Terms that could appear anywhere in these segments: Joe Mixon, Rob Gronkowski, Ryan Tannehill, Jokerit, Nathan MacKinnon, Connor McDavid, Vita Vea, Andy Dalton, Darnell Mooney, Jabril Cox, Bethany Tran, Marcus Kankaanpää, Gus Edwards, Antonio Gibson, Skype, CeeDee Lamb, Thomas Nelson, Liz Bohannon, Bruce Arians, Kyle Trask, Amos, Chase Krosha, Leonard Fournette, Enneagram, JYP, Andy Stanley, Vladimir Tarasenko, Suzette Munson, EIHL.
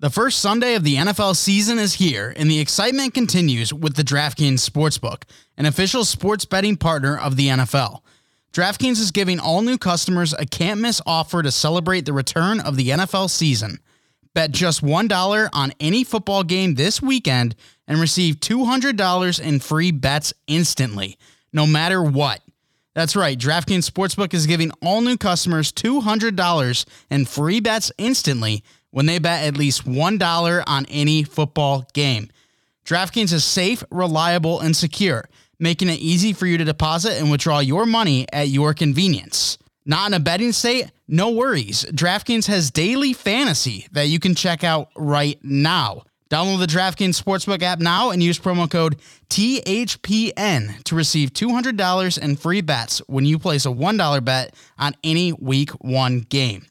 The first Sunday of the NFL season is here, and the excitement continues with the DraftKings Sportsbook, an official sports betting partner of the NFL. DraftKings is giving all new customers a can't-miss offer to celebrate the return of the NFL season. Bet just $1 on any football game this weekend and receive $200 in free bets instantly, no matter what. That's right, DraftKings Sportsbook is giving all new customers $200 in free bets instantly when they bet at least $1 on any football game. DraftKings is safe, reliable, and secure, making it easy for you to deposit and withdraw your money at your convenience. Not in a betting state? No worries. DraftKings has daily fantasy that you can check out right now. Download the DraftKings Sportsbook app now and use promo code THPN to receive $200 in free bets when you place a $1 bet on any Week 1 game.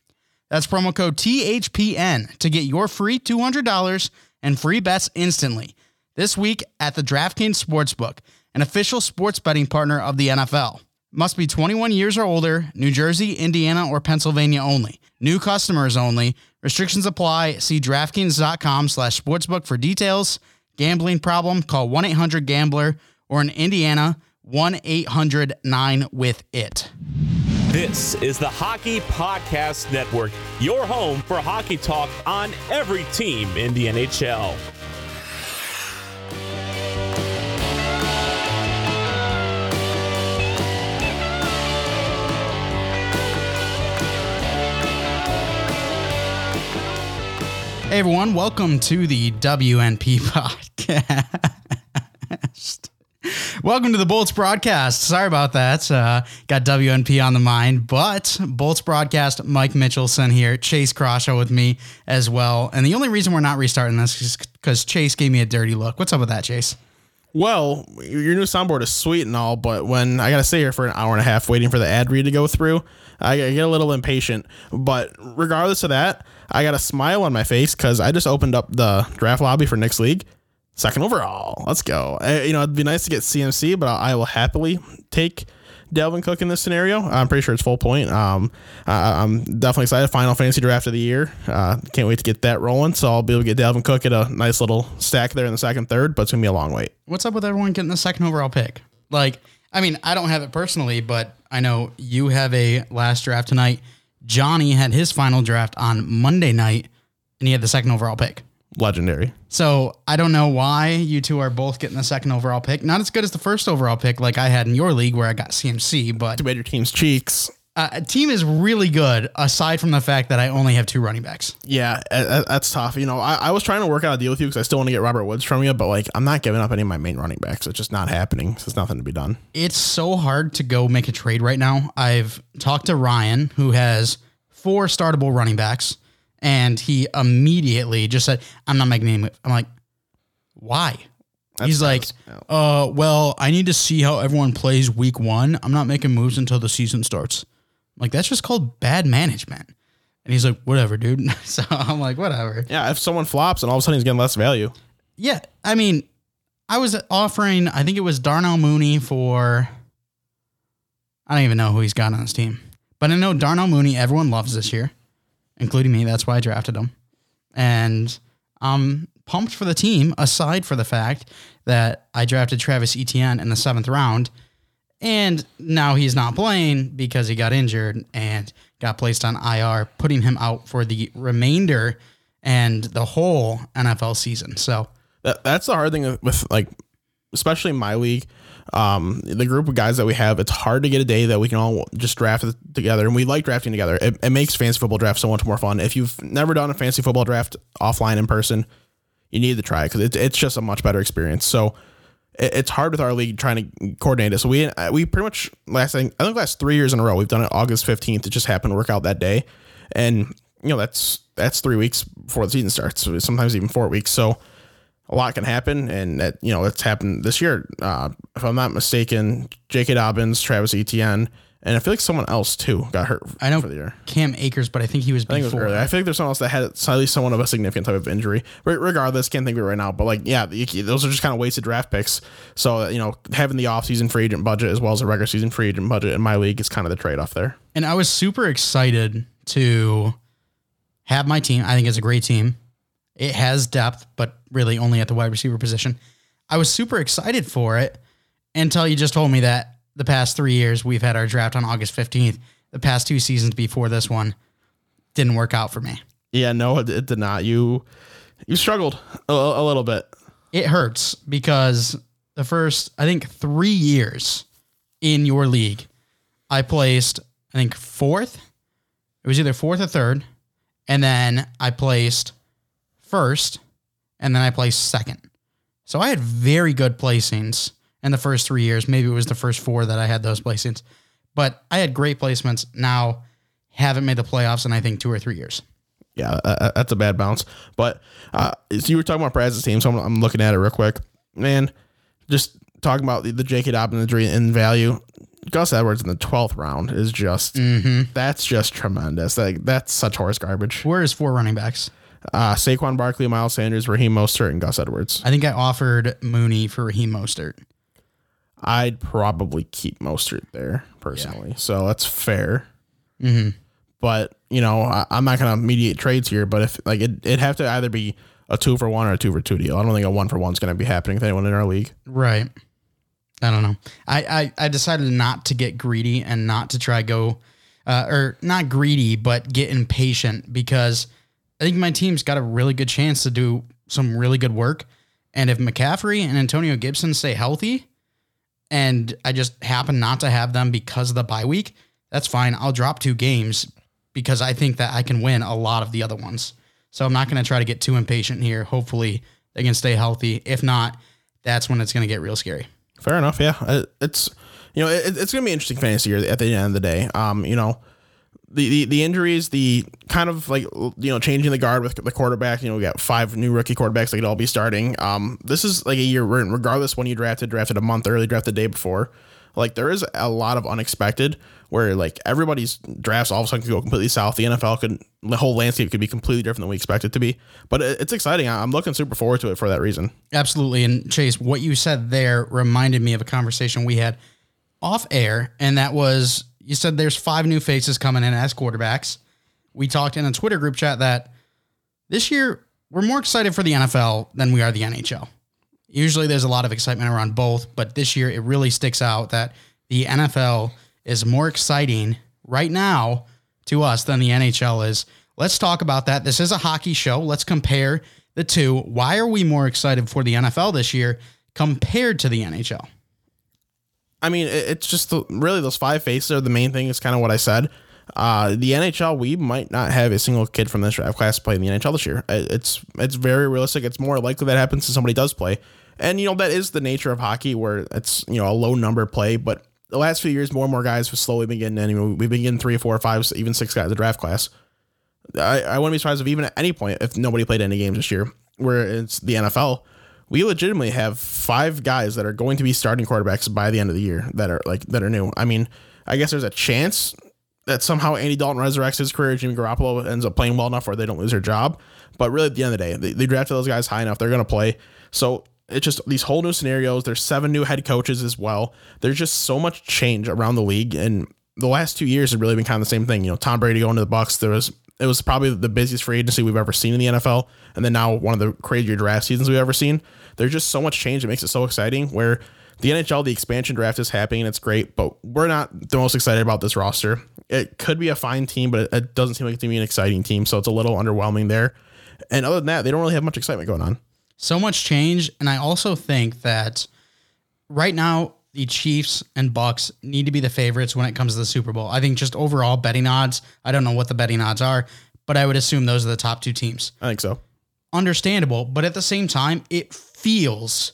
That's promo code THPN to get your free $200 and free bets instantly this week at the DraftKings Sportsbook, an official sports betting partner of the NFL. Must be 21 years or older, New Jersey, Indiana, or Pennsylvania only. New customers only. Restrictions apply. See DraftKings.com/sportsbook for details. Gambling problem? Call 1-800-GAMBLER or in Indiana, 1-800-9-WITH-IT. This is the Hockey Podcast Network, your home for hockey talk on every team in the NHL. Hey everyone, welcome to the WNP Podcast. Welcome to the Bolts Broadcast. Sorry about that. Got WNP on the mind, but Bolts Broadcast, Mike Mitchelson here, Chase Krosha with me as well. And the only reason we're not restarting this is because Chase gave me a dirty look. What's up with that, Chase? Well, your new soundboard is sweet and all, but when I got to sit here for an hour and a half waiting for the ad read to go through, I get a little impatient. But regardless of that, I got a smile on my face because I just opened up the draft lobby for next league. Second overall. Let's go. You know, it'd be nice to get CMC, but I will happily take Dalvin Cook in this scenario. I'm pretty sure it's full point. I'm definitely excited. Final Fantasy Draft of the Year. Can't wait to get that rolling. So I'll be able to get Dalvin Cook at a nice little stack there in the second, third, but it's going to be a long wait. What's up with everyone getting the second overall pick? Like, I mean, I don't have it personally, but I know you have a last draft tonight. Johnny had his final draft on Monday night, and he had the second overall pick. Legendary. So I don't know why you two are both getting the second overall pick. Not as good as the first overall pick like I had in your league where I got CMC, but to bet your team's cheeks. A team is really good aside from the fact that I only have two running backs. Yeah, that's tough. You know, I was trying to work out a deal with you because I still want to get Robert Woods from you, but like I'm not giving up any of my main running backs. It's just not happening. So there's nothing to be done. It's so hard to go make a trade right now. I've talked to Ryan, who has four startable running backs. And he immediately just said, I'm not making any move. I'm like, why? He's like, well, I need to see how everyone plays week one. I'm not making moves until the season starts. I'm like, that's just called bad management. And he's like, whatever, dude. So I'm like, whatever. Yeah, if someone flops and all of a sudden he's getting less value. Yeah, I mean, I was offering, I think it was Darnell Mooney for, I don't even know who he's got on his team. But I know Darnell Mooney, everyone loves this year. Including me, that's why I drafted him. And I'm pumped for the team, aside for the fact that I drafted Travis Etienne in the 7th round, and now he's not playing because he got injured and got placed on IR, putting him out for the remainder and the whole NFL season. So that's the hard thing with, like, especially my league. The group of guys that we have, it's hard to get a day that we can all just draft together, and we like drafting together. It makes fantasy football draft so much more fun. If you've never done a fantasy football draft offline in person, you need to try because it's just a much better experience. So it's hard with our league trying to coordinate it. So we pretty much last 3 years in a row we've done it August 15th. It just happened to work out that day, and you know that's 3 weeks before the season starts. Sometimes even 4 weeks. So. A lot can happen, and that, you know, it's happened this year. If I'm not mistaken, J.K. Dobbins, Travis Etienne, and I feel like someone else too got hurt. I know for the year. Cam Akers, but I think he was before. I feel like there's someone else that had at least someone of a significant type of injury. Regardless, can't think of it right now. But like, yeah, those are just kind of wasted draft picks. So you know, having the offseason free agent budget as well as a regular season free agent budget in my league is kind of the trade off there. And I was super excited to have my team. I think it's a great team. It has depth, but really only at the wide receiver position. I was super excited for it until you just told me that the past 3 years we've had our draft on August 15th. The past two seasons before this one didn't work out for me. Yeah, no, it did not. You struggled a little bit. It hurts because the first, I think, 3 years in your league, I placed, I think, fourth. It was either fourth or third. And then I placed first, and then I placed second. So I had very good placings in the first 3 years. Maybe it was the first four that I had those placings. But I had great placements. Now haven't made the playoffs in, I think, 2 or 3 years. Yeah, that's a bad bounce. But so you were talking about Brad's team, so I'm looking at it real quick. Man, just talking about the J.K. Dobbins injury and value, Gus Edwards in the 12th round is just, that's just tremendous. Like, that's such horse garbage. Where is four running backs? Saquon Barkley, Miles Sanders, Raheem Mostert, and Gus Edwards. I think I offered Mooney for Raheem Mostert. I'd probably keep Mostert there personally. Yeah. So that's fair. Mm-hmm. But, you know, I'm not going to mediate trades here, but if like it'd have to either be a 2-for-1 or a 2-for-2 deal. I don't think a 1-for-1 is going to be happening with anyone in our league. Right. I don't know. I decided not to get greedy and not to try go or not greedy, but get impatient because I think my team's got a really good chance to do some really good work. And if McCaffrey and Antonio Gibson stay healthy and I just happen not to have them because of the bye week, that's fine. I'll drop 2 games because I think that I can win a lot of the other ones. So I'm not going to try to get too impatient here. Hopefully they can stay healthy. If not, that's when it's going to get real scary. Fair enough. Yeah. It's, you know, it's going to be an interesting fantasy year at the end of the day. You know, the injuries, the kind of like, you know, changing the guard with the quarterback, you know, we got 5 new rookie quarterbacks that could all be starting. This is like a year where regardless when you drafted a month early, drafted the day before, like there is a lot of unexpected where like everybody's drafts all of a sudden could go completely south. The NFL could, the whole landscape could be completely different than we expect it to be, but it's exciting. I'm looking super forward to it for that reason. Absolutely. And Chase, what you said there reminded me of a conversation we had off air. And that was, you said there's 5 new faces coming in as quarterbacks. We talked in a Twitter group chat that this year we're more excited for the NFL than we are the NHL. Usually there's a lot of excitement around both, but this year it really sticks out that the NFL is more exciting right now to us than the NHL is. Let's talk about that. This is a hockey show. Let's compare the two. Why are we more excited for the NFL this year compared to the NHL? I mean, it's just really those 5 faces are the main thing. It's kind of what I said. The NHL, we might not have a single kid from this draft class play in the NHL this year. It's very realistic. It's more likely that happens if somebody does play. And, you know, that is the nature of hockey where it's, you know, a low number play. But the last few years, more and more guys have slowly been getting in. I mean, we've been getting 3, 4, 5, even 6 guys in the draft class. I wouldn't be surprised if even at any point, if nobody played any games this year, where it's the NFL, we legitimately have 5 guys that are going to be starting quarterbacks by the end of the year that are new. I mean, I guess there's a chance that somehow Andy Dalton resurrects his career, Jimmy Garoppolo ends up playing well enough where they don't lose their job. But really, at the end of the day, they drafted those guys high enough, they're going to play. So it's just these whole new scenarios. There's 7 new head coaches as well. There's just so much change around the league. And the last 2 years have really been kind of the same thing. You know, Tom Brady going to the Bucks. It was probably the busiest free agency we've ever seen in the NFL. And then now one of the crazier draft seasons we've ever seen. There's just so much change. It makes it so exciting where the NHL, the expansion draft is happening, and it's great, but we're not the most excited about this roster. It could be a fine team, but it doesn't seem like it's going to be an exciting team, so it's a little underwhelming there. And other than that, they don't really have much excitement going on. So much change, and I also think that right now the Chiefs and Bucks need to be the favorites when it comes to the Super Bowl. I think just overall betting odds, I don't know what the betting odds are, but I would assume those are the top 2 teams. I think so. Understandable, but at the same time, it feels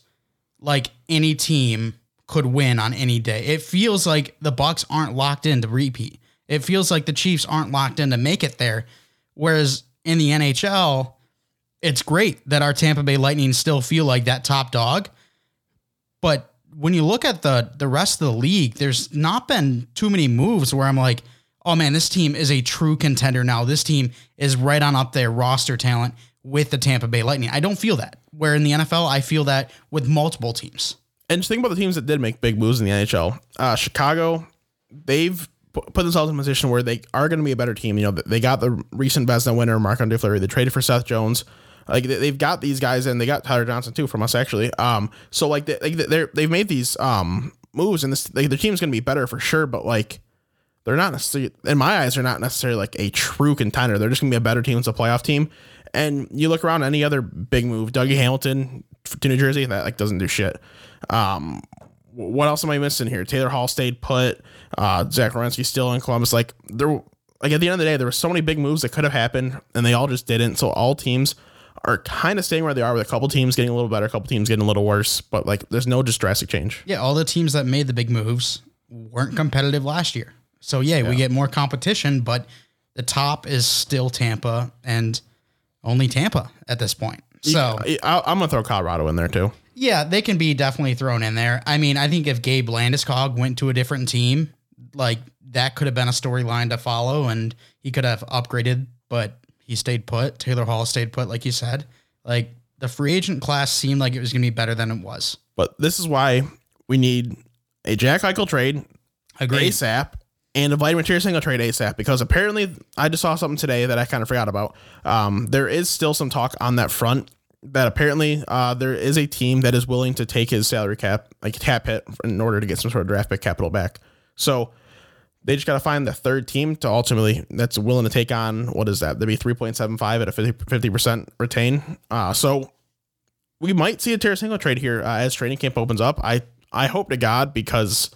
like any team could win on any day. It feels like the Bucks aren't locked in to repeat. It feels like the Chiefs aren't locked in to make it there. Whereas in the NHL, it's great that our Tampa Bay Lightning still feel like that top dog. But when you look at the rest of the league, there's not been too many moves where I'm like, oh man, this team is a true contender now. This team is right on up there roster talent with the Tampa Bay Lightning. I don't feel that. Where in the NFL, I feel that with multiple teams. And just think about the teams that did make big moves in the NHL. Chicago, they've put themselves in a position where they are going to be a better team. You know, they got the recent Vezina winner, Mark Andre Fleury. They traded for Seth Jones. Like they've got these guys, and they got Tyler Johnson too from us actually. So like they've made these moves, and this their team's gonna be better for sure. But like they're not necessarily, in my eyes, they're not necessarily like a true contender. They're just gonna be a better team. It's a playoff team. And you look around any other big move, Dougie Hamilton to New Jersey, that like doesn't do shit. What else am I missing here? Taylor Hall stayed put. Zach Werenski still in Columbus. Like at the end of the day, there were so many big moves that could have happened, and they all just didn't. So all teams are kind of staying where they are, with a couple teams getting a little better, a couple teams getting a little worse. But like, there's no just drastic change. Yeah, all the teams that made the big moves weren't competitive last year. So yeah, we get more competition, but the top is still Tampa, and only Tampa at this point. So yeah, I'm gonna throw Colorado in there too. Yeah, they can be definitely thrown in there. I mean, I think if Gabe Landeskog went to a different team, like that could have been a storyline to follow, and he could have upgraded, but he stayed put. Taylor Hall stayed put, like you said. Like the free agent class seemed like it was going to be better than it was. But this is why we need a Jack Eichel trade ASAP and a Vladimir Tarasenko trade ASAP, because apparently I just saw something today that I kind of forgot about. There is still some talk on that front, that apparently there is a team that is willing to take his salary cap, like cap hit, in order to get some sort of draft pick capital back. So they just got to find the third team to ultimately that's willing to take on. What is that? That'd be 3.75 at a 50% retain. So we might see a Tarasenko trade here as training camp opens up. I hope to God, because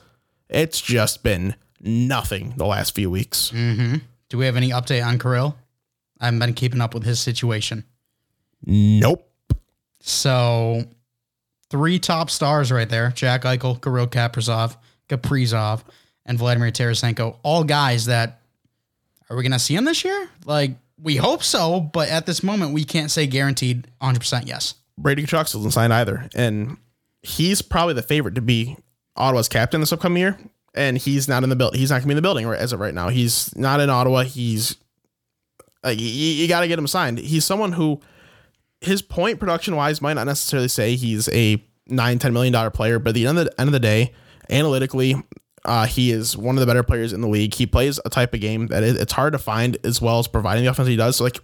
it's just been nothing the last few weeks. Mm-hmm. Do we have any update on Kirill? I haven't been keeping up with his situation. Nope. So, three top stars right there. Jack Eichel, Kirill Kaprizov, and Vladimir Tarasenko. All guys that, are we going to see him this year? Like, we hope so, but at this moment, we can't say guaranteed 100% yes. Brady Kachuk doesn't sign either, and he's probably the favorite to be Ottawa's captain this upcoming year, and he's not in the building. He's not going to be in the building as of right now. He's not in Ottawa. He's, like, you got to get him signed. He's someone who... his point production wise might not necessarily say he's a $9-10 million player, but at the end of the day, analytically, he is one of the better players in the league. He plays a type of game that it's hard to find, as well as providing the offense he does. So like,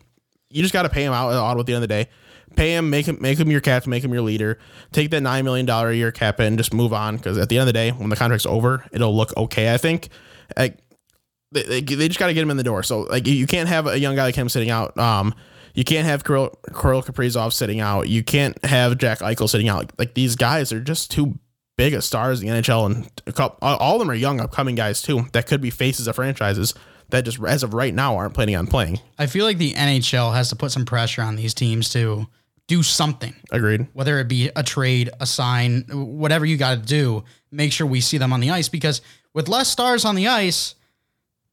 you just got to pay him out at Ottawa at the end of the day. Pay him, make him your captain, make him your leader. Take that $9 million a year cap and just move on, because at the end of the day, when the contract's over, it'll look okay, I think. Like, they just got to get him in the door. So like, you can't have a young guy like him sitting out. You can't have Kirill Kaprizov sitting out. You can't have Jack Eichel sitting out. Like these guys are just too big of stars in the NHL, and all of them are young, upcoming guys too that could be faces of franchises that just, as of right now, aren't planning on playing. I feel like the NHL has to put some pressure on these teams to do something. Agreed. Whether it be a trade, a sign, whatever you got to do, make sure we see them on the ice, because with less stars on the ice,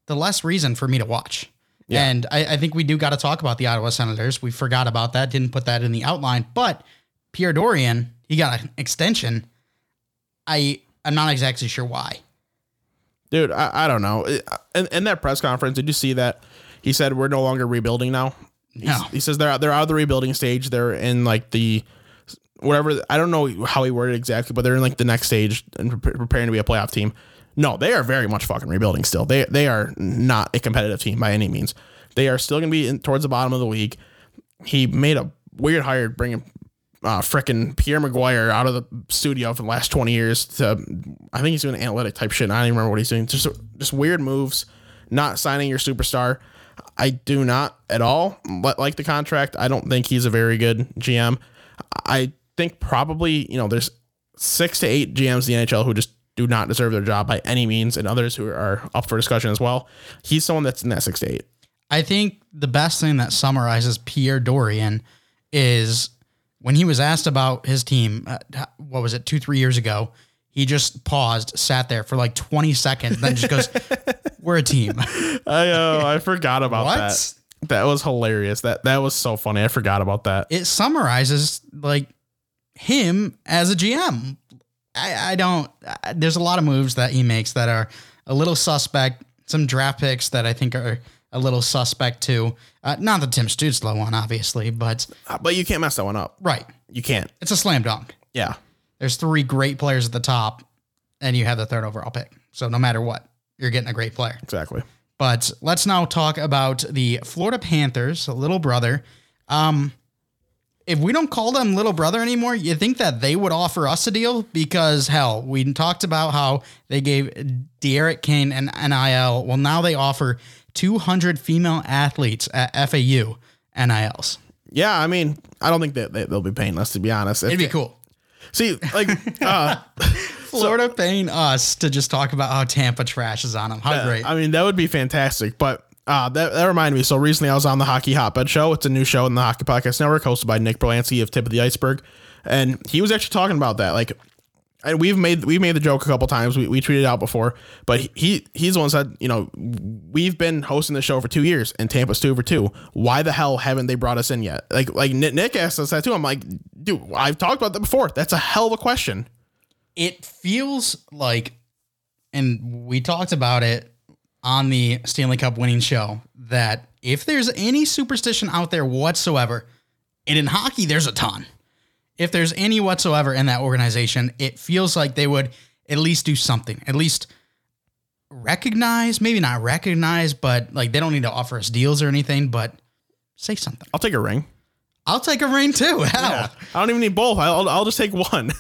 the less reason for me to watch. Yeah. And I think we do got to talk about the Ottawa Senators. We forgot about that. Didn't put that in the outline, but Pierre Dorian, he got an extension. I'm not exactly sure why. Dude, I don't know. In that press conference, did you see that he said we're no longer rebuilding now? No. He says they're out of the rebuilding stage. They're in like the whatever. I don't know how he worded exactly, but they're in like the next stage and preparing to be a playoff team. No, they are very much fucking rebuilding still. They are not a competitive team by any means. They are still going to be towards the bottom of the league. He made a weird hire bringing frickin' Pierre Maguire out of the studio for the last 20 years. I think he's doing analytic type shit. I don't even remember what he's doing. Just weird moves, not signing your superstar. I do not at all like the contract. I don't think he's a very good GM. I think probably, there's 6 to 8 GMs in the NHL who just do not deserve their job by any means, and others who are up for discussion as well. He's someone that's in that 6 to 8. I think the best thing that summarizes Pierre Dorian is when he was asked about his team, 2-3 years ago, he just paused, sat there for like 20 seconds, then just goes, we're a team. I know. I forgot about that. That was hilarious. That was so funny. I forgot about that. It summarizes like him as a GM. There's a lot of moves that he makes that are a little suspect. Some draft picks that I think are a little suspect too. Not the Tim Stutzle one, obviously, but you can't mess that one up. Right. You can't. It's a slam dunk. Yeah. There's 3 great players at the top and you have the 3rd overall pick. So no matter what, you're getting a great player. Exactly. But let's now talk about the Florida Panthers, little brother. if we don't call them little brother anymore, you think that they would offer us a deal? Because, hell, we talked about how they gave De'Aaron Kane an NIL. Well, now they offer 200 female athletes at FAU NILs. Yeah, I mean, I don't think that they'll be paying us, to be honest. It'd be cool. See, like, Florida paying us to just talk about how Tampa trashes on them. How great. I mean, that would be fantastic, but... That reminded me. So recently I was on the Hockey Hotbed show. It's a new show in the Hockey Podcast Network hosted by Nick Berlansky of Tip of the Iceberg. And he was actually talking about that. Like, and we've made the joke a couple times. We tweeted out before, but he's the one said, you know, we've been hosting the show for 2 years and Tampa's 2 for 2. Why the hell haven't they brought us in yet? Like Nick asked us that too. I'm like, dude, I've talked about that before. That's a hell of a question. It feels like, and we talked about it on the Stanley Cup winning show, that if there's any superstition out there whatsoever, and in hockey, there's a ton. If there's any whatsoever in that organization, it feels like they would at least do something, at least recognize, maybe not recognize, but like they don't need to offer us deals or anything, but say something. I'll take a ring. I'll take a ring too. Hell, yeah. I don't even need both. I'll just take one.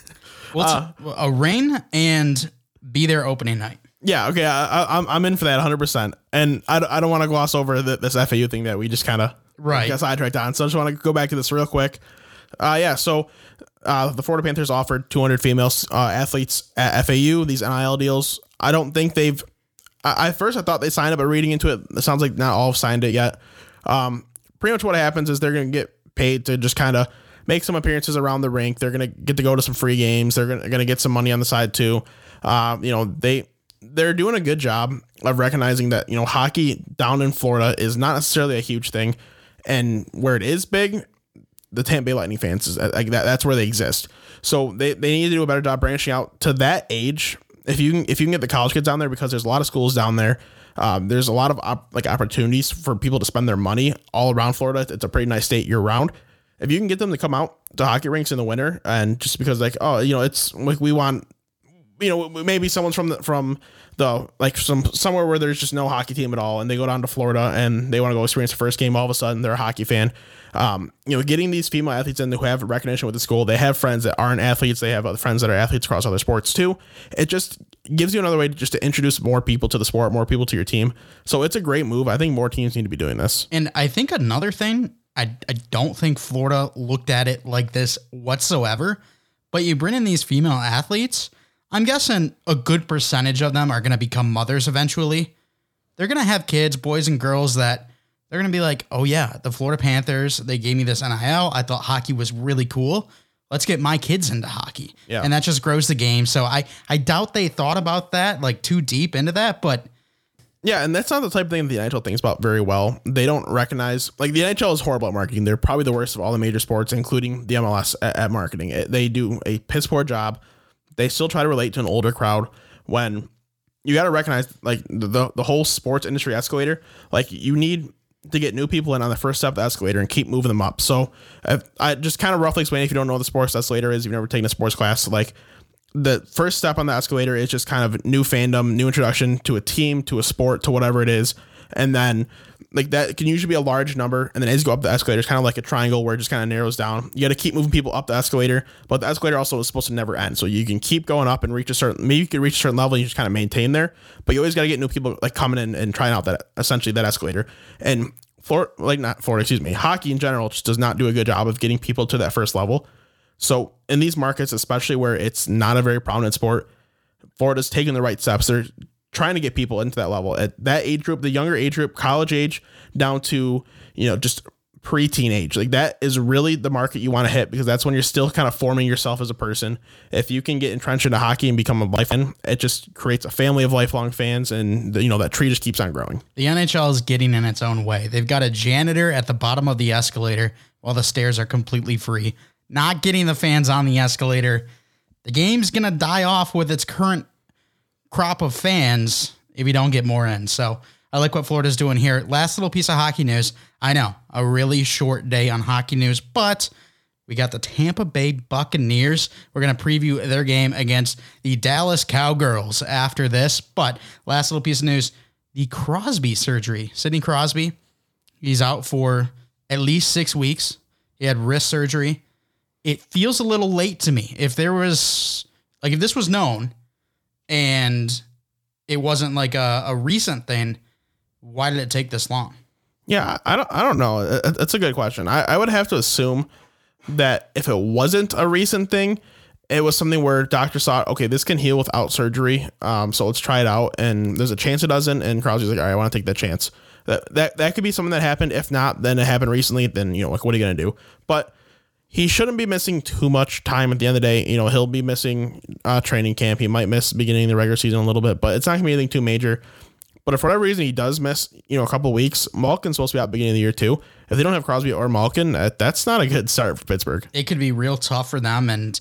A ring and be there opening night. Yeah, okay, I'm in for that 100%. And I don't want to gloss over this FAU thing that we just kind of got sidetracked on. So I just want to go back to this real quick. So the Florida Panthers offered 200 female athletes at FAU these NIL deals. I don't think they've... At first I thought they signed it, but reading into it, it sounds like not all have signed it yet. Pretty much what happens is they're going to get paid to just kind of make some appearances around the rink. They're going to get to go to some free games. They're going to get some money on the side too. They're doing a good job of recognizing that, you know, hockey down in Florida is not necessarily a huge thing. And where it is big, the Tampa Bay Lightning fans, is like that's where they exist. So they need to do a better job branching out to that age. If you can get the college kids down there, because there's a lot of schools down there. There's a lot of opportunities for people to spend their money all around Florida. It's a pretty nice state year round. If you can get them to come out to hockey rinks in the winter, and just because it's like we want, you know, maybe someone's somewhere where there's just no hockey team at all, and they go down to Florida and they want to go experience the first game. All of a sudden, they're a hockey fan. Getting these female athletes in who have recognition with the school, they have friends that aren't athletes, they have other friends that are athletes across other sports too. It just gives you another way to introduce more people to the sport, more people to your team. So it's a great move. I think more teams need to be doing this. And I think another thing, I don't think Florida looked at it like this whatsoever, but you bring in these female athletes. I'm guessing a good percentage of them are going to become mothers eventually. They're going to have kids, boys and girls, that they're going to be like, oh yeah, the Florida Panthers, they gave me this NIL. I thought hockey was really cool. Let's get my kids into hockey. Yeah. And that just grows the game. So I doubt they thought about that like too deep into that, but yeah, and that's not the type of thing the NHL thinks about very well. They don't recognize, like, the NHL is horrible at marketing. They're probably the worst of all the major sports, including the MLS at marketing. They do a piss poor job. They still try to relate to an older crowd, when you got to recognize, like, the whole sports industry escalator. Like, you need to get new people in on the first step of the escalator and keep moving them up. So I just kind of roughly explain, if you don't know what the sports escalator is, you've never taken a sports class, like the first step on the escalator is just kind of new fandom, new introduction to a team, to a sport, to whatever it is. And then like that can usually be a large number. And then as you go up the escalator, it's kind of like a triangle where it just kind of narrows down. You got to keep moving people up the escalator, but the escalator also is supposed to never end. So you can keep going up and reach a certain level. You just kind of maintain there, but you always got to get new people like coming in and trying out that escalator. And hockey in general just does not do a good job of getting people to that first level. So in these markets, especially where it's not a very prominent sport, Florida's taking the right steps. They're trying to get people into that level at that age group, the younger age group, college age down to, you know, just pre-teen age. Like that is really the market you want to hit, because that's when you're still kind of forming yourself as a person. If you can get entrenched into hockey and become a life fan, it just creates a family of lifelong fans. And you know, that tree just keeps on growing. The NHL is getting in its own way. They've got a janitor at the bottom of the escalator while the stairs are completely free, not getting the fans on the escalator. The game's going to die off with its current crop of fans if you don't get more in. So I like what Florida's doing here. Last little piece of hockey news. I know, a really short day on hockey news, but we got the Tampa Bay Buccaneers. We're going to preview their game against the Dallas Cowgirls after this. But last little piece of news, the Crosby surgery. Sidney Crosby, he's out for at least 6 weeks. He had wrist surgery. It feels a little late to me. If there was, like, if this was known and it wasn't like a recent thing, why did it take this long? Yeah, I don't know. That's a good question. I would have to assume that if it wasn't a recent thing, it was something where doctors thought, okay, this can heal without surgery. So let's try it out. And there's a chance it doesn't. And Crosby's like, all right, I want to take that chance. That could be something that happened. If not, then it happened recently. Then, you know, like, what are you going to do? But he shouldn't be missing too much time at the end of the day. You know, he'll be missing training camp. He might miss the beginning of the regular season a little bit, but it's not going to be anything too major. But if for whatever reason he does miss, you know, a couple of weeks, Malkin's supposed to be out beginning of the year too. If they don't have Crosby or Malkin, that's not a good start for Pittsburgh. It could be real tough for them. And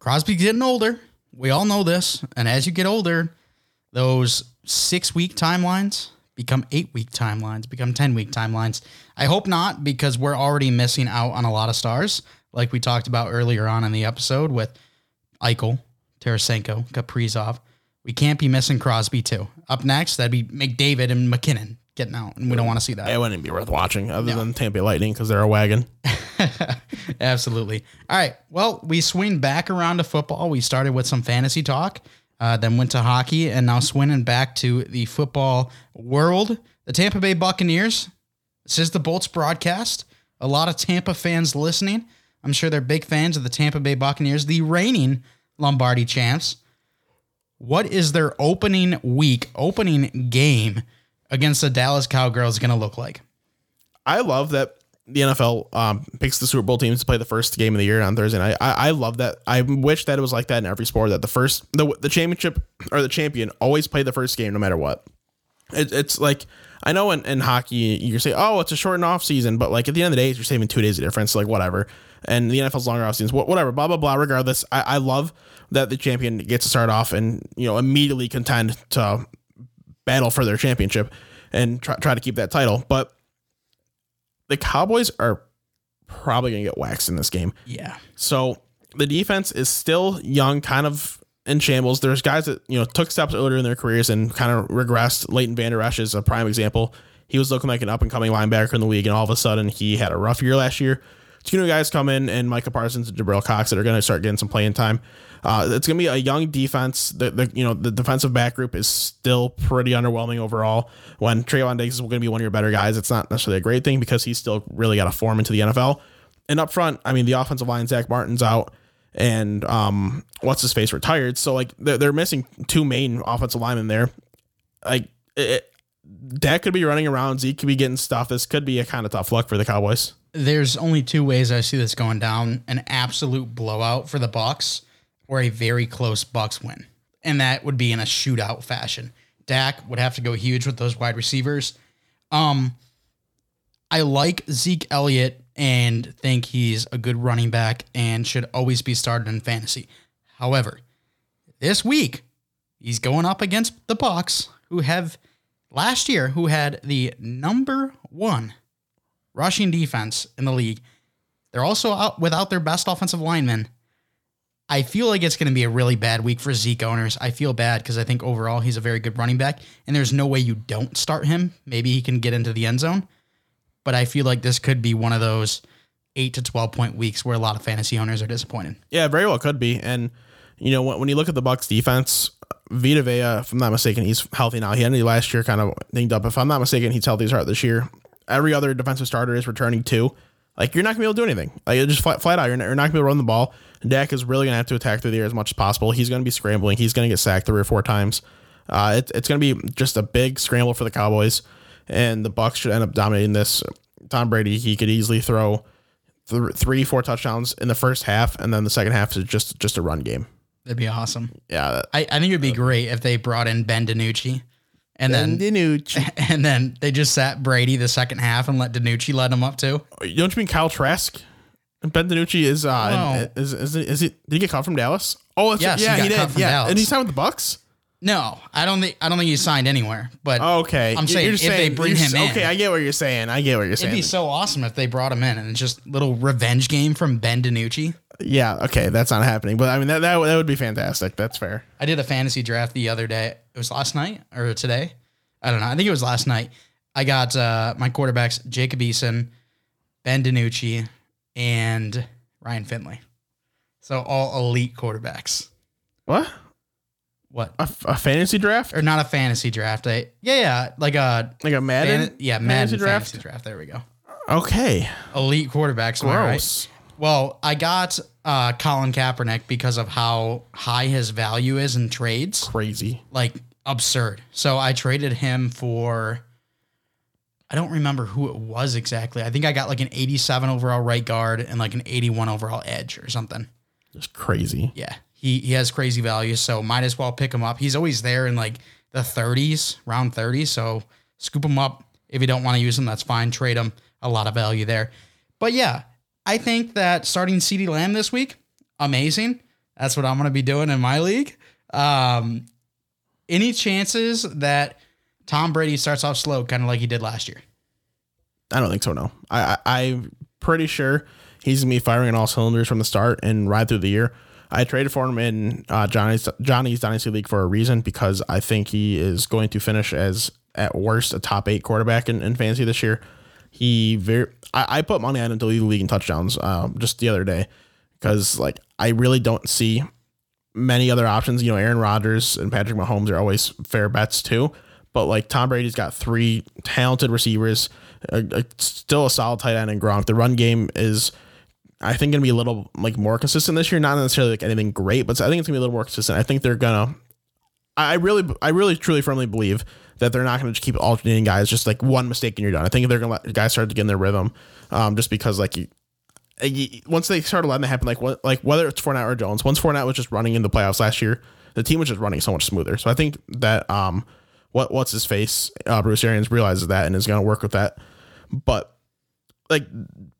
Crosby's getting older. We all know this. And as you get older, those 6-week timelines become 8-week timelines, become 10-week timelines. I hope not, because we're already missing out on a lot of stars. Like we talked about earlier on in the episode with Eichel, Tarasenko, Kaprizov. We can't be missing Crosby too. Up next, that'd be McDavid and McKinnon getting out, and we don't want to see that. It wouldn't be worth watching other than Tampa Bay Lightning because they're a wagon. Absolutely. All right. Well, we swing back around to football. We started with some fantasy talk, then went to hockey, and now swinging back to the football world. The Tampa Bay Buccaneers. This is the Bolts broadcast. A lot of Tampa fans listening. I'm sure they're big fans of the Tampa Bay Buccaneers, the reigning Lombardi champs. What is their opening game against the Dallas Cowgirls going to look like? I love that the NFL picks the Super Bowl teams to play the first game of the year on Thursday night. I love that. I wish that it was like that in every sport, that the championship or the champion always played the first game no matter what. It's like, I know in hockey you say, oh, it's a shortened off season, but like at the end of the day, you're saving 2 days of difference, like whatever. And the NFL's longer off seasons, whatever, blah blah blah. Regardless, I love that the champion gets to start off and, you know, immediately contend to battle for their championship and try to keep that title, but. The Cowboys are probably going to get waxed in this game. Yeah. So the defense is still young, kind of in shambles. There's guys that, you know, took steps earlier in their careers and kind of regressed. Leighton Van Der Esch is a prime example. He was looking like an up-and-coming linebacker in the league, and all of a sudden he had a rough year last year. Two new guys come in, and Micah Parsons and Jabril Cox, that are going to start getting some playing time. It's going to be a young defense. The defensive back group is still pretty underwhelming overall. When Trayvon Diggs is going to be one of your better guys, it's not necessarily a great thing because he's still really got to form into the NFL. And up front, I mean, the offensive line, Zach Martin's out, and what's-his-face retired. So, like, they're missing two main offensive linemen there. Like, Dak could be running around. Zeke could be getting stuff. This could be a kind of tough luck for the Cowboys. There's only two ways I see this going down. An absolute blowout for the Bucs, or a very close Bucs win. And that would be in a shootout fashion. Dak would have to go huge with those wide receivers. I like Zeke Elliott and think he's a good running back and should always be started in fantasy. However, this week, he's going up against the Bucs, who had the number one rushing defense in the league. They're also out without their best offensive lineman. I feel like it's going to be a really bad week for Zeke owners. I feel bad because I think overall he's a very good running back, and there's no way you don't start him. Maybe he can get into the end zone, but I feel like this could be one of those 8 to 12-point weeks where a lot of fantasy owners are disappointed. Yeah, very well could be, and you know, when you look at the Bucs defense, Vita Vea, if I'm not mistaken, he's healthy now. He ended last year kind of dinged up. If I'm not mistaken, he's healthy as heart this year. Every other defensive starter is returning too. Like, you're not going to be able to do anything. Like, just flat out, you're not going to be able to run the ball. Dak is really going to have to attack through the air as much as possible. He's going to be scrambling. He's going to get sacked 3 or 4 times. It's going to be just a big scramble for the Cowboys, and the Bucs should end up dominating this. Tom Brady, he could easily throw 3-4 touchdowns in the first half, and then the second half is just a run game. That'd be awesome. Yeah. I think it'd be great if they brought in Ben DiNucci. And then they just sat Brady the second half and let DiNucci let him up too. Don't you mean Kyle Trask? Ben DiNucci is is he? Did he get caught from Dallas? Oh, he did. Yeah, Dallas. And he signed with the Bucs. No, I don't think he signed anywhere. But okay, I'm saying if they bring him in. Okay, I get what you're saying. It'd be so awesome if they brought him in and it's just a little revenge game from Ben DiNucci. Yeah, okay, that's not happening. But I mean, that would be fantastic. That's fair. I did a fantasy draft the other day. It was last night or today. I don't know. I think it was last night. I got my quarterbacks, Jacob Eason, Ben DiNucci, and Ryan Finley. So all elite quarterbacks. What? What? A fantasy draft? Or not a fantasy draft. Like a Madden? Madden fantasy draft. There we go. Okay. Elite quarterbacks. Gross. Right? Well, I got Colin Kaepernick because of how high his value is in trades. Crazy. Like absurd. So I traded him for... I don't remember who it was exactly. I think I got like an 87 overall right guard and like an 81 overall edge or something. Just crazy. Yeah. He has crazy value, so might as well pick him up. He's always there in like the 30s, round 30, so scoop him up. If you don't want to use him, that's fine. Trade him. A lot of value there. But yeah, I think that starting CeeDee Lamb this week, amazing. That's what I'm going to be doing in my league. Any chances that Tom Brady starts off slow, kind of like he did last year? I don't think so, no. I'm pretty sure he's going to be firing on all cylinders from the start and ride through the year. I traded for him in Johnny's Dynasty League for a reason, because I think he is going to finish as, at worst, a top 8 quarterback in fantasy this year. I put money on him to lead the league in touchdowns just the other day, because like I really don't see many other options. You know, Aaron Rodgers and Patrick Mahomes are always fair bets too. But like Tom Brady's got 3 talented receivers, still a solid tight end in Gronk. The run game is, I think, going to be a little like more consistent this year. Not necessarily like anything great, but I think it's going to be a little more consistent. I think they're going to, I really truly firmly believe that they're not going to just keep alternating guys. Just like one mistake and you're done. I think they're going to let guys start to get in their rhythm, just because like once they start letting that happen, like whether it's Fournette or Jones, once Fournette was just running in the playoffs last year, the team was just running so much smoother. So I think that, what's his face? Bruce Arians realizes that and is going to work with that. But like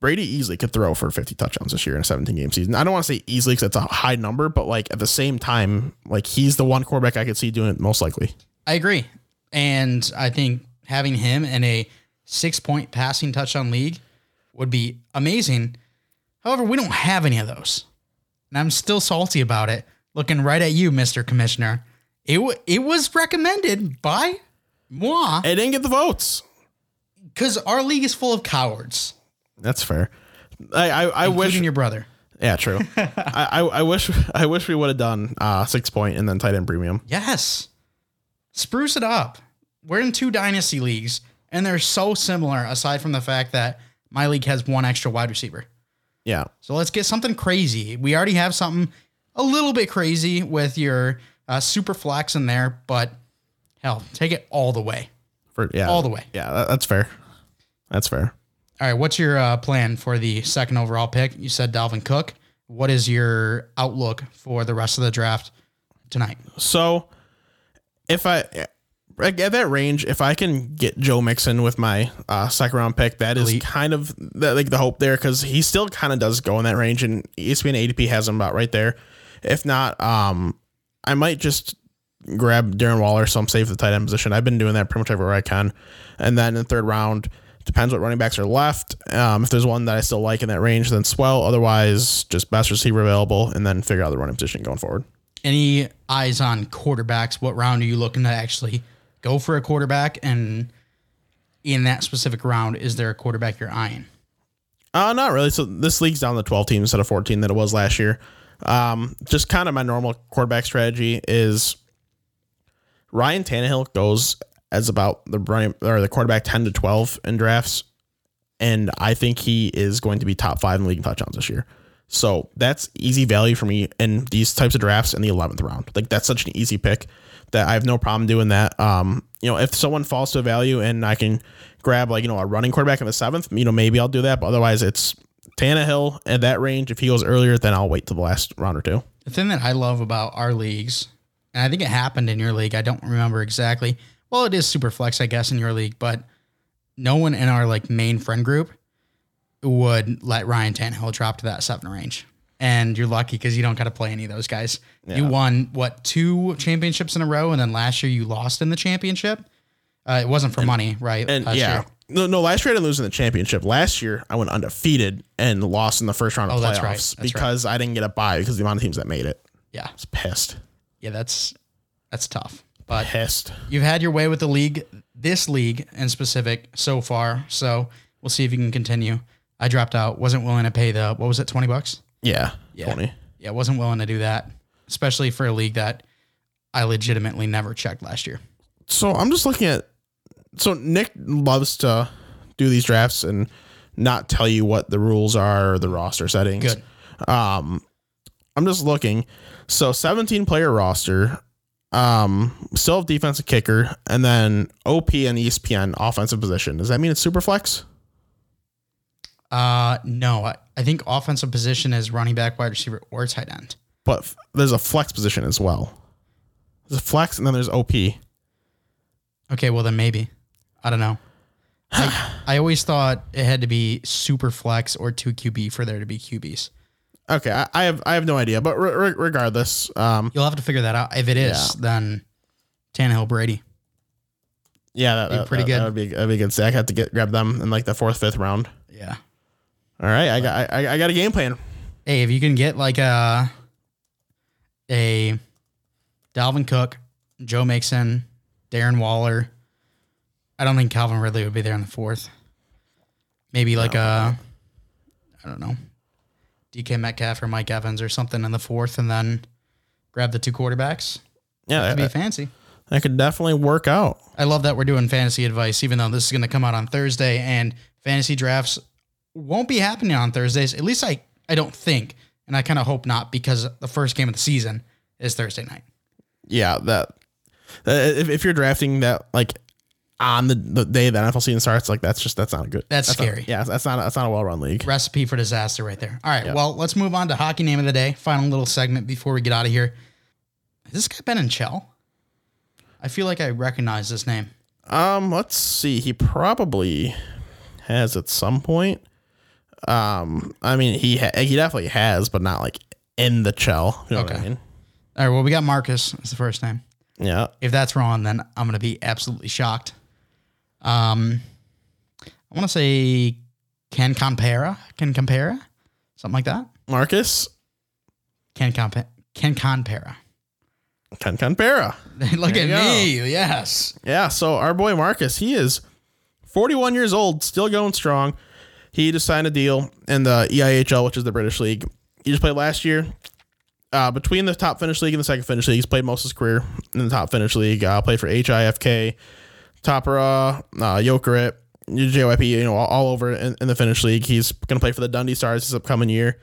Brady easily could throw for 50 touchdowns this year in a 17-game season. I don't want to say easily because that's a high number, but like at the same time, like he's the one quarterback I could see doing it most likely. I agree. And I think having him in a 6-point passing touchdown league would be amazing. However, we don't have any of those. And I'm still salty about it. Looking right at you, Mr. Commissioner. It was recommended by moi. It didn't get the votes. Because our league is full of cowards. That's fair. I wish your brother. Yeah, true. I wish we would have done 6-point and then tight end premium. Yes. Spruce it up. We're in 2 dynasty leagues, and they're so similar aside from the fact that my league has 1 extra wide receiver. Yeah. So let's get something crazy. We already have something a little bit crazy with your super flex in there, but hell, take it all the way. All the way. Yeah, that's fair. That's fair. All right, what's your plan for the second overall pick? You said Dalvin Cook. What is your outlook for the rest of the draft tonight? So if I get that range, if I can get Joe Mixon with my second round pick, that elite is kind of like the hope there, because he still kind of does go in that range, and ESPN ADP has him about right there. If not, I might just grab Darren Waller, so I'm safe at the tight end position. I've been doing that pretty much everywhere I can. And then in the third round, depends what running backs are left. If there's one that I still like in that range, then swell. Otherwise, just best receiver available and then figure out the running position going forward. Any eyes on quarterbacks? What round are you looking to actually go for a quarterback? And in that specific round, is there a quarterback you're eyeing? Not really. So this league's down to 12 teams instead of 14 that it was last year. Just kind of my normal quarterback strategy is Ryan Tannehill goes as about the running or the quarterback 10 to 12 in drafts. And I think he is going to be top 5 in league touchdowns this year. So that's easy value for me in these types of drafts in the 11th round. Like that's such an easy pick that I have no problem doing that. You know, if someone falls to a value and I can grab like, you know, a running quarterback in the 7th, you know, maybe I'll do that. But otherwise it's Tannehill at that range. If he goes earlier, then I'll wait till the last round or two. The thing that I love about our leagues, and I think it happened in your league, I don't remember exactly. Well, it is super flex, I guess, in your league, but no one in our like main friend group would let Ryan Tannehill drop to that 7 range. And you're lucky because you don't got to play any of those guys. Yeah. You won, 2 championships in a row, and then last year you lost in the championship. It wasn't for money, right? And last year. No, last year I didn't lose in the championship. Last year I went undefeated and lost in the first round of playoffs. That's right. That's because I didn't get a bye because of the amount of teams that made it. Yeah. I was pissed. Yeah, that's tough. But pissed. You've had your way with the league, this league in specific so far. So we'll see if you can continue. I dropped out, wasn't willing to pay the, what was it, $20? Yeah. 20. Yeah, wasn't willing to do that, especially for a league that I legitimately never checked last year. So I'm just looking at, so Nick loves to do these drafts and not tell you what the rules are or the roster settings. Good. I'm just looking. So 17 player roster, still have defensive kicker, and then OP and ESPN offensive position. Does that mean it's super flex? No, I think offensive position is running back, wide receiver, or tight end. But there's a flex position as well. There's a flex and then there's OP. Okay, well then maybe. I don't know. I always thought it had to be super flex or 2QB for there to be QBs. Okay, I have no idea, but regardless, you'll have to figure that out. If it is, then Tannehill, Brady. Yeah, that'd be pretty good. That'd be a good stack. I have to grab them in like the 4th, 5th round. Yeah. All right, I got a game plan. Hey, if you can get like a Dalvin Cook, Joe Mixon, Darren Waller. I don't think Calvin Ridley would be there in the 4th. Maybe like I don't know, DK Metcalf or Mike Evans or something in the 4th, and then grab the 2 quarterbacks. Yeah, that'd be fancy. That could definitely work out. I love that we're doing fantasy advice, even though this is going to come out on Thursday, and fantasy drafts won't be happening on Thursdays. At least I don't think, and I kind of hope not, because the first game of the season is Thursday night. Yeah, that if you're drafting that like on the day the NFL season starts, like that's not good. That's scary. Not, yeah, that's not a well-run league. Recipe for disaster right there. All right, well, let's move on to hockey name of the day. Final little segment before we get out of here. Is this guy Beninchel? I feel like I recognize this name. Let's see. He probably has at some point. I mean, he definitely has, but not like in the chell. You know what I mean? All right, well, we got Marcus as the first name. Yeah. If that's wrong, then I'm gonna be absolutely shocked. I want to say Kankaanpää, something like that. Marcus Kankaanpää. Look at me. Yes. Yeah. So our boy Marcus, he is 41 years old, still going strong. He just signed a deal in the EIHL, which is the British league. He just played last year, between the top Finnish league and the second Finnish league. He's played most of his career in the top Finnish league, played for HIFK, Tappara, Jokerit, JYP, you know, all over in the Finnish league. He's going to play for the Dundee Stars this upcoming year.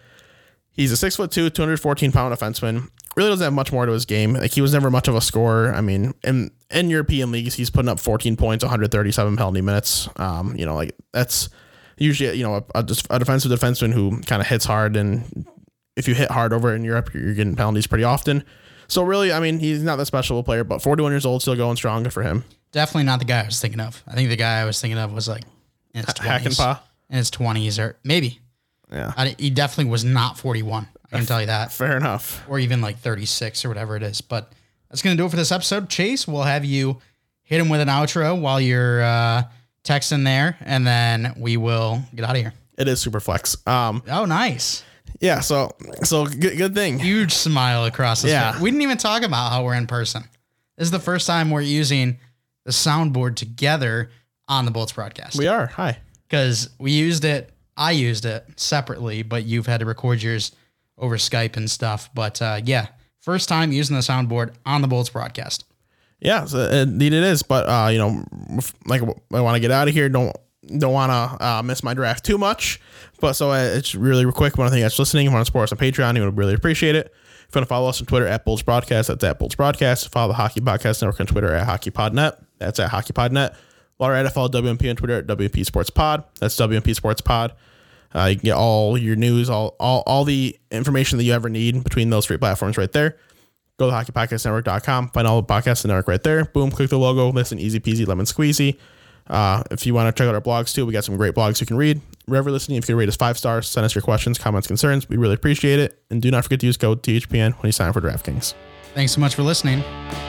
He's a 6'2", 214-pound defenseman. Really doesn't have much more to his game. Like, he was never much of a scorer. I mean, in European leagues, he's putting up 14 points, 137 penalty minutes. You know, like that's usually, you know, a defensive defenseman who kind of hits hard, and if you hit hard over in Europe, you're getting penalties pretty often. So really, I mean, he's not that special player, but 41 years old, still going strong. Good for him. Definitely not the guy I was thinking of. I think the guy I was thinking of was like in his 20s. Hackenpah? In his 20s, or maybe. Yeah. He definitely was not 41. I can tell you that. Fair enough. Or even like 36 or whatever it is. But that's going to do it for this episode. Chase, we'll have you hit him with an outro while you're texting there, and then we will get out of here. It is super flex. Oh, nice. Yeah, so good thing. Huge smile across his face. We didn't even talk about how we're in person. This is the first time we're using the soundboard together on the Bolts broadcast. We are. Hi. Because I used it separately, but you've had to record yours over Skype and stuff. But yeah, first time using the soundboard on the Bolts broadcast. Yeah, so indeed it is. But, you know, like, I want to get out of here. Don't want to miss my draft too much. But so it's really quick. One thing that's listening, if you want to support us on Patreon, you would really appreciate it. If you want to follow us on Twitter at Bolts Broadcast, that's at Bolts Broadcast. Follow the Hockey Podcast Network on Twitter at HockeyPodNet, that's at HockeyPodNet. While we're at it, follow WMP on Twitter at WMP Sports Pod, that's WMP Sports Pod. You can get all your news, all the information that you ever need between those 3 platforms right there. Go to HockeyPodcastNetwork.com, find all the podcasts in the network right there. Boom, click the logo, listen, easy peasy, lemon squeezy. If you want to check out our blogs too, we got some great blogs you can read. Wherever listening, if you can rate us 5 stars, send us your questions, comments, concerns. We really appreciate it. And do not forget to use code THPN when you sign up for DraftKings. Thanks so much for listening.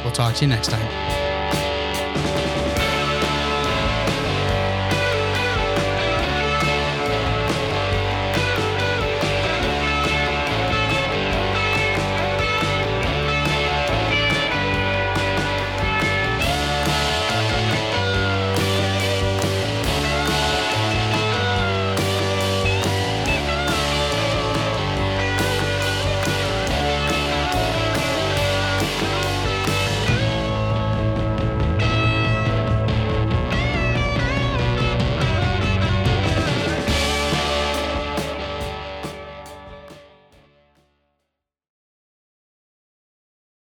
We'll talk to you next time.